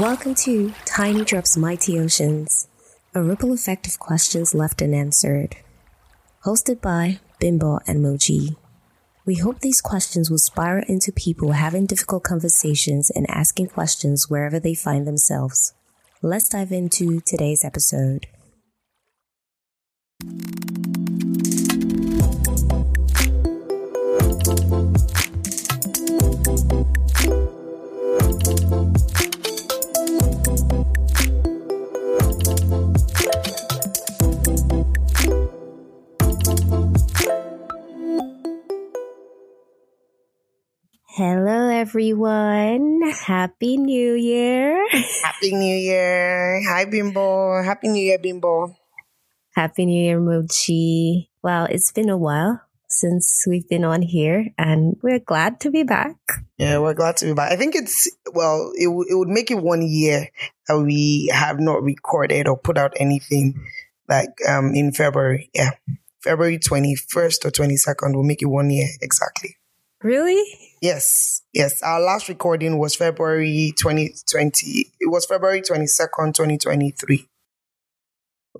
Welcome to Tiny Drops Mighty Oceans, a ripple effect of questions left unanswered. Hosted by Bimbo and Moji. We hope these questions will spiral into people having difficult conversations and asking questions wherever they find themselves. Let's dive into today's episode. Hello, everyone. Happy New Year. Happy New Year. Hi, Bimbo. Happy New Year, Bimbo. Happy New Year, Mochi. Well, it's been a while since we've been on here, and we're glad to be back. Yeah, we're glad to be back. I think it would make it 1 year that we have not recorded or put out anything in February. Yeah, February 21st or 22nd will make it 1 year exactly. Really? Yes. Our last recording was February 2020. It was February 22nd, 2023.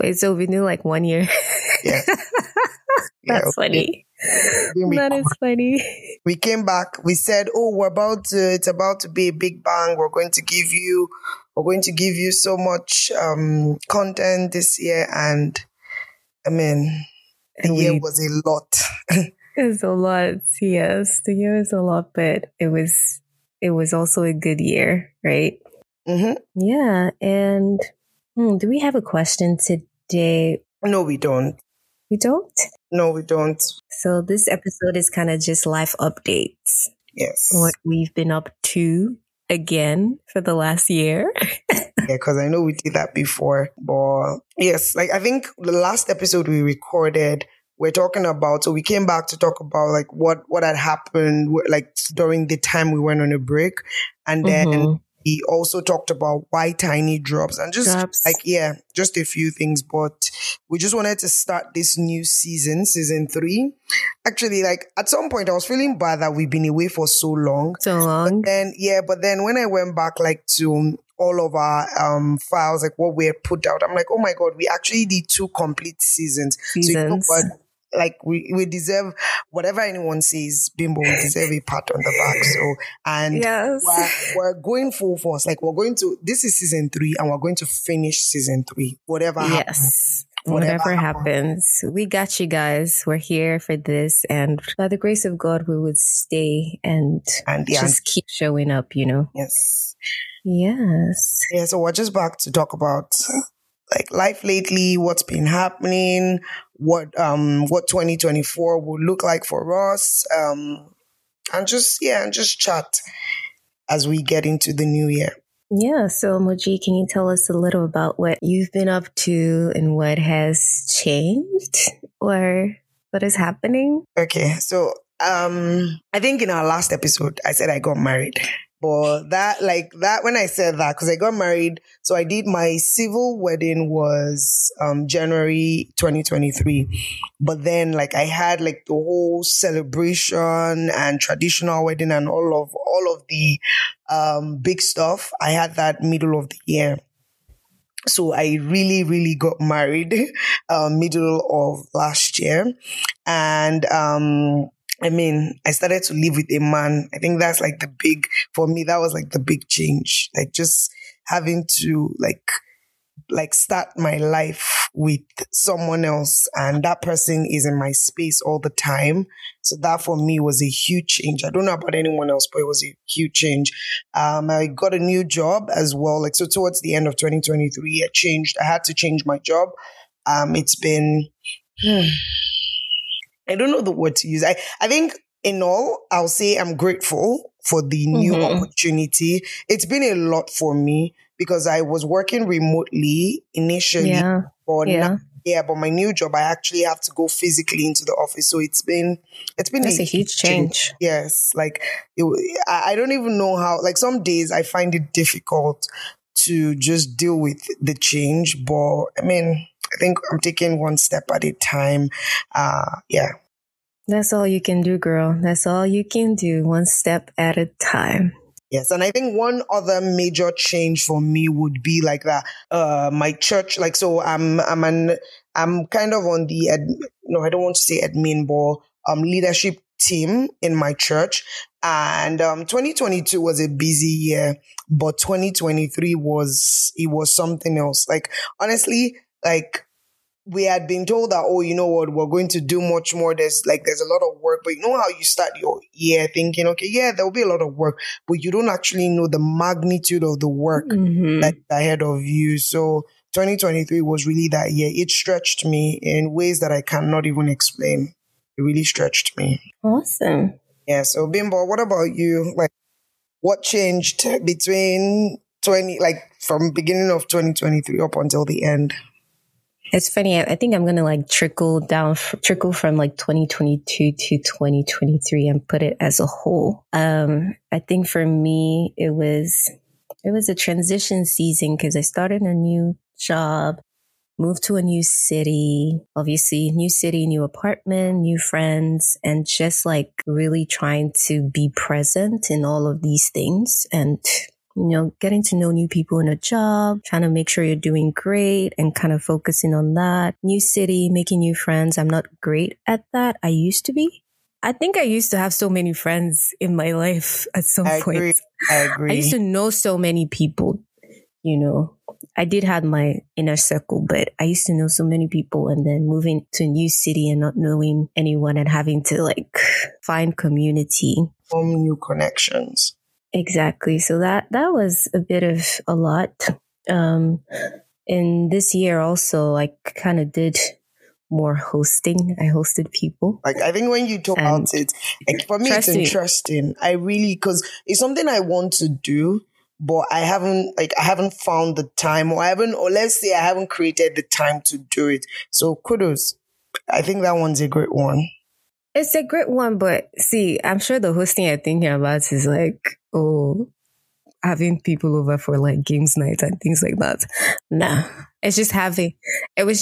Wait, so we knew 1 year. Yeah. That's funny. That is funny. We came back. We said, it's about to be a big bang. We're going to give you so much content this year. And I mean, the year was a lot. It's a lot, yes. The year is a lot, but it was also a good year, right? Mm-hmm. Yeah, and do we have a question today? No, we don't. We don't? No, we don't. So this episode is kind of just life updates. Yes. What we've been up to again for the last year. Yeah, because I know we did that before. But yes, I think the last episode we recorded, we came back to talk about what had happened during the time we went on a break, and then we also talked about why Tiny Drops and just a few things. But we just wanted to start this new season 3. Actually, at some point I was feeling bad that we've been away for so long. But then when I went back to all of our files, what we had put out, I'm like, oh my God, we actually did 2 complete seasons. So we deserve whatever anyone says, Bimbo, we deserve a pat on the back. So, and yes. We're going full force. This is season 3 and we're going to finish season 3. Whatever happens. Whatever happens. We got you guys. We're here for this. And by the grace of God, we would stay and keep showing up, Yes. Yes. Yeah, so we're just back to talk about life lately, what's been happening, what 2024 will look like for us, and just chat as we get into the new year. Yeah, so Moji, can you tell us a little about what you've been up to and what has changed or what is happening? Okay, so I think in our last episode, I said I got married. When I said that, because I got married, so I did my civil wedding was January 2023, but then I had the whole celebration and traditional wedding and all of the big stuff. I had that middle of the year, so I really really got married middle of last year, and I started to live with a man. I think that's the big change. Just having to start my life with someone else, and that person is in my space all the time. So that for me was a huge change. I don't know about anyone else, but it was a huge change. I got a new job as well. So towards the end of 2023, I had to change my job. It's been... I don't know the word to use. I think in all, I'll say I'm grateful for the new opportunity. It's been a lot for me because I was working remotely initially. Yeah. But my new job, I actually have to go physically into the office. So it's been a huge change. Yes. I don't even know how, some days I find it difficult to just deal with the change. But I think I'm taking one step at a time. That's all you can do, girl. That's all you can do. One step at a time. Yes. And I think one other major change for me would be like that. My church, like, so I'm kind of on the, I don't want to say admin, but leadership team in my church. And 2022 was a busy year, but 2023 was something else. Like, honestly, like, we had been told that, oh, you know what, we're going to do much more. There's a lot of work, but you know how you start your year thinking, okay, yeah, there'll be a lot of work, but you don't actually know the magnitude of the work that's ahead of you. So 2023 was really that year. It stretched me in ways that I cannot even explain. It really stretched me. Awesome. Yeah. So Bimbo, what about you? Like, what changed between from beginning of 2023 up until the end? It's funny. I think I'm going to trickle from 2022 to 2023 and put it as a whole. I think for me, it was a transition season because I started a new job, moved to a new city, obviously new city, new apartment, new friends, and just really trying to be present in all of these things and getting to know new people in a job, trying to make sure you're doing great and kind of focusing on that. New city, making new friends. I'm not great at that. I used to be. I think I used to have so many friends in my life at some point. I agree. I used to know so many people, I did have my inner circle, but I used to know so many people, and then moving to a new city and not knowing anyone and having to find community. Form new connections. Exactly. So that was a bit of a lot. In this year also, I kind of did more hosting. I hosted people. I think when you talk about it, for me, it's interesting. I really, because it's something I want to do, but I haven't found the time, I haven't created the time to do it. So kudos. I think that one's a great one. It's a great one, but see, I'm sure the hosting you're thinking about is having people over for games night and things like that. Nah, it was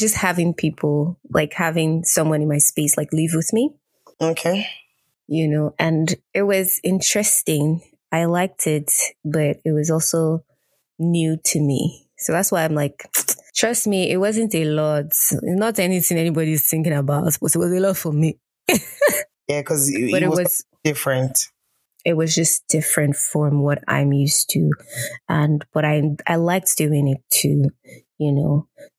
just having people, having someone in my space, live with me. Okay. And it was interesting. I liked it, but it was also new to me. So that's why I'm trust me, it wasn't a lot. It's not anything anybody's thinking about, but it was a lot for me. Yeah, because it was different. It was just different from what I'm used to, but I liked doing it too,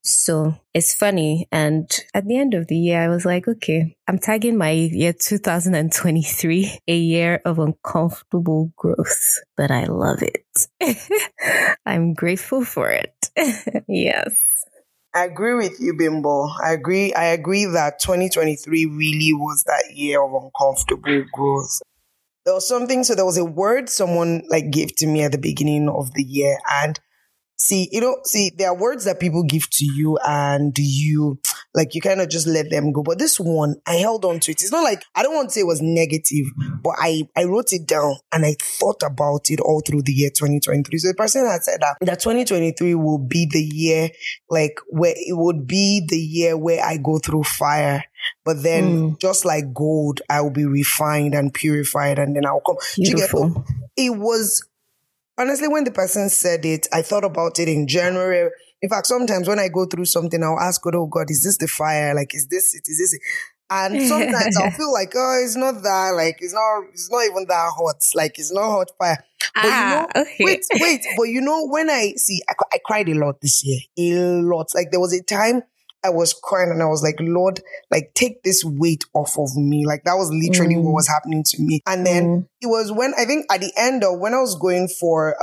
So it's funny. And at the end of the year, I was okay, I'm tagging my year 2023 a year of uncomfortable growth, but I love it. I'm grateful for it. Yes. I agree with you, Bimbo. I agree that 2023 really was that year of uncomfortable growth. There was a word someone gave to me at the beginning of the year. And see, there are words that people give to you and you, you kind of just let them go. But this one, I held on to it. It's not I don't want to say it was negative, but I wrote it down and I thought about it all through the year 2023. So the person that said that 2023 will be the year, where it would be the year where I go through fire. But then just like gold, I will be refined and purified and then I'll come. Beautiful. It was... Honestly, when the person said it, I thought about it in January. In fact, sometimes when I go through something, I'll ask God, oh God, is this the fire? Is this it? Is this it? And sometimes I'll feel oh, it's not that. It's not even that hot. It's not hot fire. But okay. Wait. But when I cried a lot this year. A lot. There was a time I was crying and I was Lord, take this weight off of me. That was literally what was happening to me. And then it was when, I think at the end of when I was going for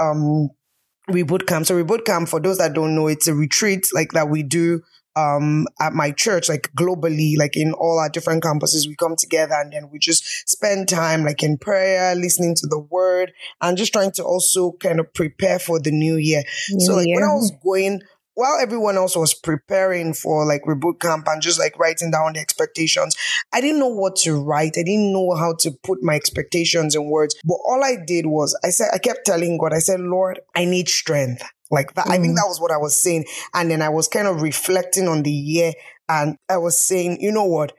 Reboot Camp. So Reboot Camp, for those that don't know, it's a retreat that we do at my church, globally, in all our different campuses. We come together and then we just spend time in prayer, listening to the word and just trying to also kind of prepare for the new year. When I was going, while everyone else was preparing for Reboot Camp and just writing down the expectations, I didn't know what to write. I didn't know how to put my expectations in words. But all I did was I kept telling God, I said, Lord, I need strength. I think that was what I was saying. And then I was kind of reflecting on the year and I was saying, you know what?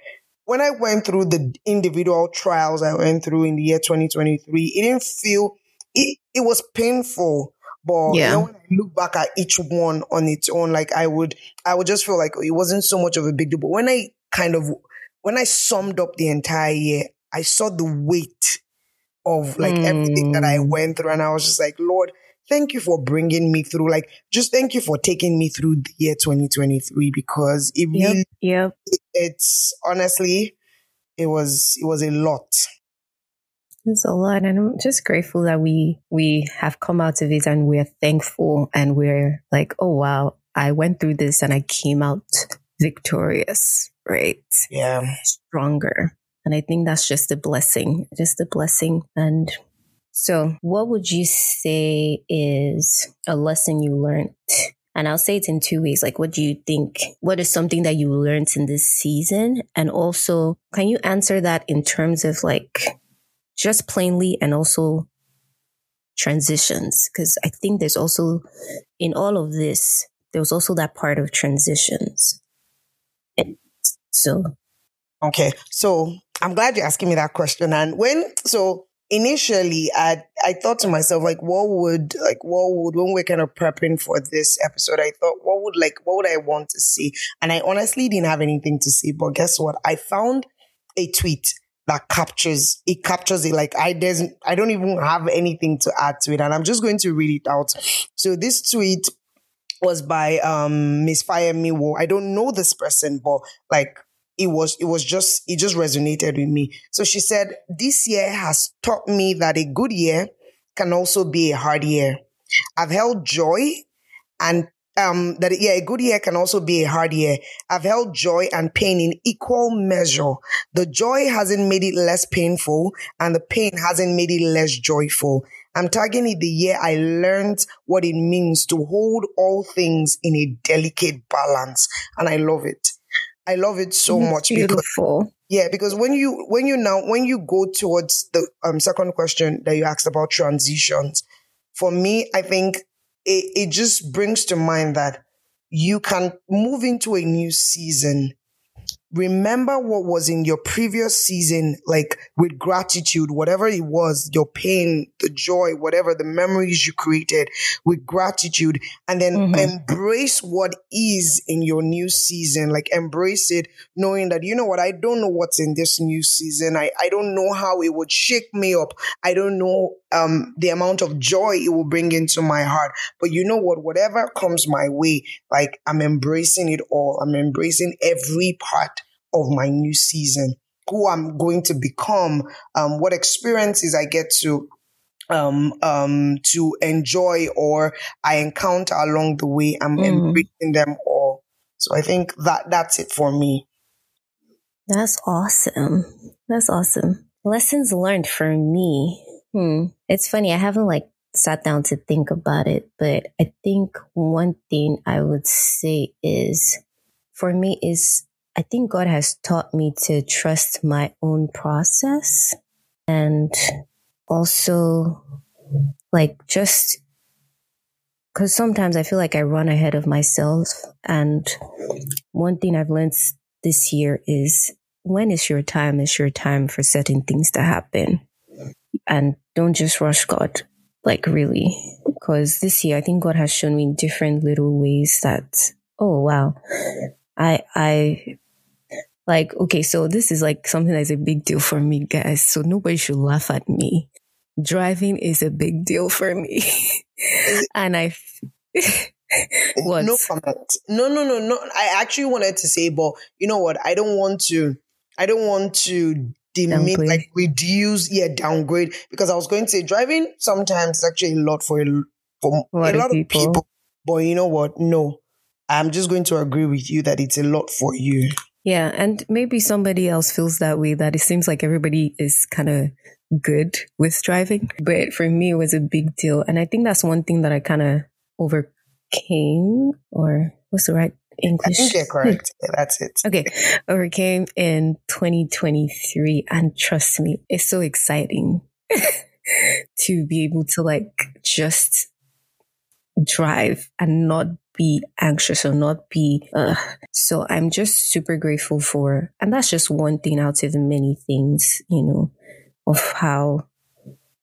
When I went through the individual trials I went through in the year 2023, it didn't feel it was painful. But yeah, you know, when I look back at each one on its own, like I would just feel like it wasn't so much of a big deal. But when I summed up the entire year, I saw the weight of like everything that I went through, and I was just like, Lord, thank you for bringing me through. Like, just thank you for taking me through the year 2023, because it really, it's honestly, it was a lot. It's a lot, and I'm just grateful that we have come out of it, and we're thankful, and we're like, oh wow, I went through this and I came out victorious, right? Yeah, stronger. And I think that's just a blessing, And so what would you say is a lesson you learned? And I'll say it in two ways. Like, what do you think? What is something that you learned in this season? And also, can you answer that in terms of like just plainly, and also transitions? Because I think there's also, in all of this, there was also that part of transitions. And so. Okay. So I'm glad you're asking me that question. And initially, I thought to myself, like, when we're kind of prepping for this episode, I thought, what would I want to see? And I honestly didn't have anything to see, but guess what? I found a tweet that captures it. Like, I don't even have anything to add to it. And I'm just going to read it out. So this tweet was by, Miss Fire Miwo. I don't know this person, but like, it just resonated with me. So she said, "This year has taught me that a good year can also be a hard year. I've held joy and pain in equal measure. The joy hasn't made it less painful, and the pain hasn't made it less joyful. I'm tagging it the year I learned what it means to hold all things in a delicate balance." And I love it. I love it so much. Beautiful. Because when you go towards the second question that you asked about transitions, for me, I think it just brings to mind that you can move into a new season. Remember what was in your previous season, like with gratitude, whatever it was, your pain, the joy, whatever the memories you created with gratitude, and then embrace what is in your new season. Like, embrace it, knowing that, you know what, I don't know what's in this new season. I don't know how it would shake me up. I don't know the amount of joy it will bring into my heart. But you know what, whatever comes my way, like, I'm embracing it all. I'm embracing every part of my new season, who I'm going to become, what experiences I get to enjoy or I encounter along the way. I'm embracing them all. So I think that's it for me. That's awesome. Lessons learned for me. It's funny. I haven't like sat down to think about it, but I think one thing I would say is, for me, is I think God has taught me to trust my own process, and also like just because sometimes I feel like I run ahead of myself. And one thing I've learned this year is, when it's your time for certain things to happen. And don't just rush God, like, really, because this year I think God has shown me in different little ways that, oh wow, I like, okay, so this is like something that's a big deal for me, guys. So nobody should laugh at me. Driving is a big deal for me. And I... What? No comment. No. I actually wanted to say, but you know what? I don't want to downgrade. Because I was going to say, driving sometimes is actually a lot for a lot of people. But you know what? No. I'm just going to agree with you that it's a lot for you. Yeah. And maybe somebody else feels that way, that it seems like everybody is kind of good with driving. But for me, it was a big deal. And I think that's one thing that I kind of overcame, or what's the right English? I think you're correct. Yeah, that's it. Okay. Overcame in 2023. And trust me, it's so exciting to be able to like just drive and not be anxious or not be so I'm just super grateful for, and that's just one thing out of the many things, you know, of how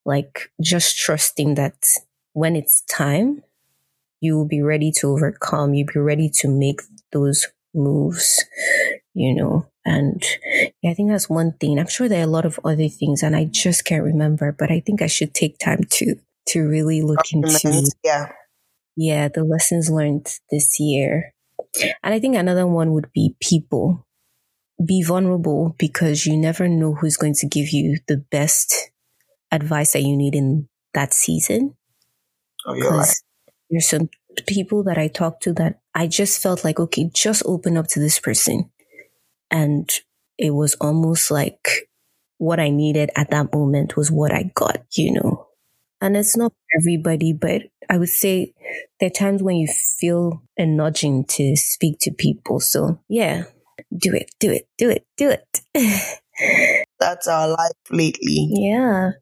like just trusting that when it's time, you will be ready to overcome. You'll be ready to make those moves, you know. And yeah, I think that's one thing. I'm sure there are a lot of other things and I just can't remember, but I think I should take time to really look into the lessons learned this year. And I think another one would be people. Be vulnerable, because you never know who's going to give you the best advice that you need in that season. Oh, you're right. There's some people that I talked to that I just felt like, okay, just open up to this person. And it was almost like what I needed at that moment was what I got, you know. And it's not for everybody, but I would say there are times when you feel a nudging to speak to people. So yeah, do it. That's our life lately. Yeah.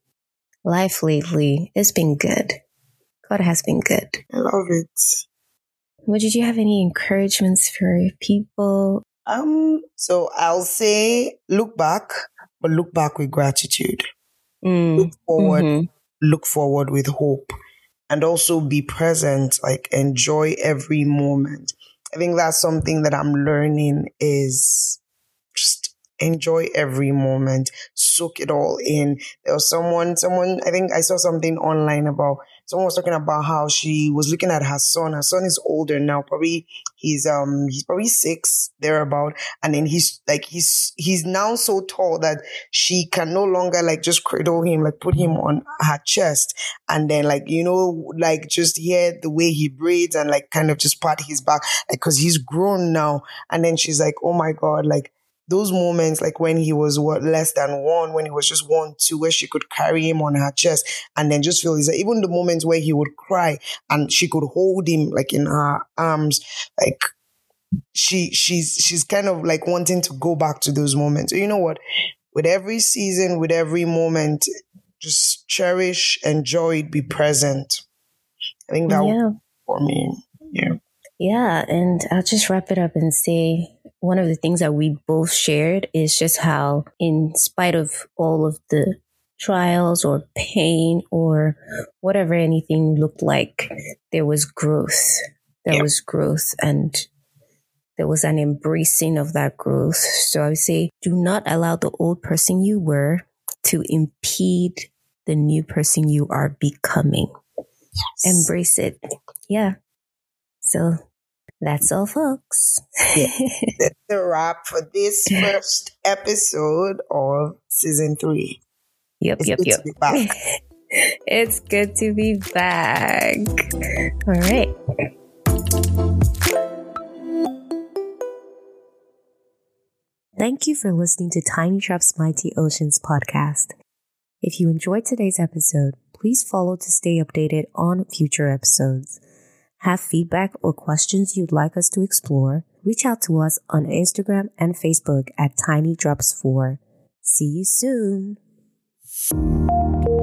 Life lately. It's been good. God has been good. I love it. Well, did you have any encouragements for people? So I'll say look back, but look back with gratitude. Look forward. Mm-hmm. Look forward with hope, and also be present, like enjoy every moment. I think that's something that I'm learning, is just enjoy every moment, soak it all in. There was someone, I think I saw something online about, someone was talking about how she was looking at her son. Her son is older now, probably he's probably 6 thereabout. And then he's now so tall that she can no longer like just cradle him, like put him on her chest. And then like, you know, like just hear the way he breathes and like kind of just pat his back, like, cause he's grown now. And then she's like, oh my God, like, those moments, like when he was less than 1, when he was just 1, 2, where she could carry him on her chest and then just feel his, even the moments where he would cry and she could hold him like in her arms, like she's kind of like wanting to go back to those moments. You know what? With every season, with every moment, just cherish, enjoy it, be present. I think that would be for me. Yeah. Yeah, and I'll just wrap it up and say one of the things that we both shared is just how, in spite of all of the trials or pain or whatever anything looked like, there was growth. There was growth, and there was an embracing of that growth. So I would say, do not allow the old person you were to impede the new person you are becoming. Yes. Embrace it. Yeah. So that's all, folks. Yeah. That's a wrap for this first episode of season 3. Yep. It's good to be back. It's good to be back. All right. Thank you for listening to Tiny Drops Mighty Oceans podcast. If you enjoyed today's episode, please follow to stay updated on future episodes. Have feedback or questions you'd like us to explore? Reach out to us on Instagram and Facebook at tinydrops4. See you soon.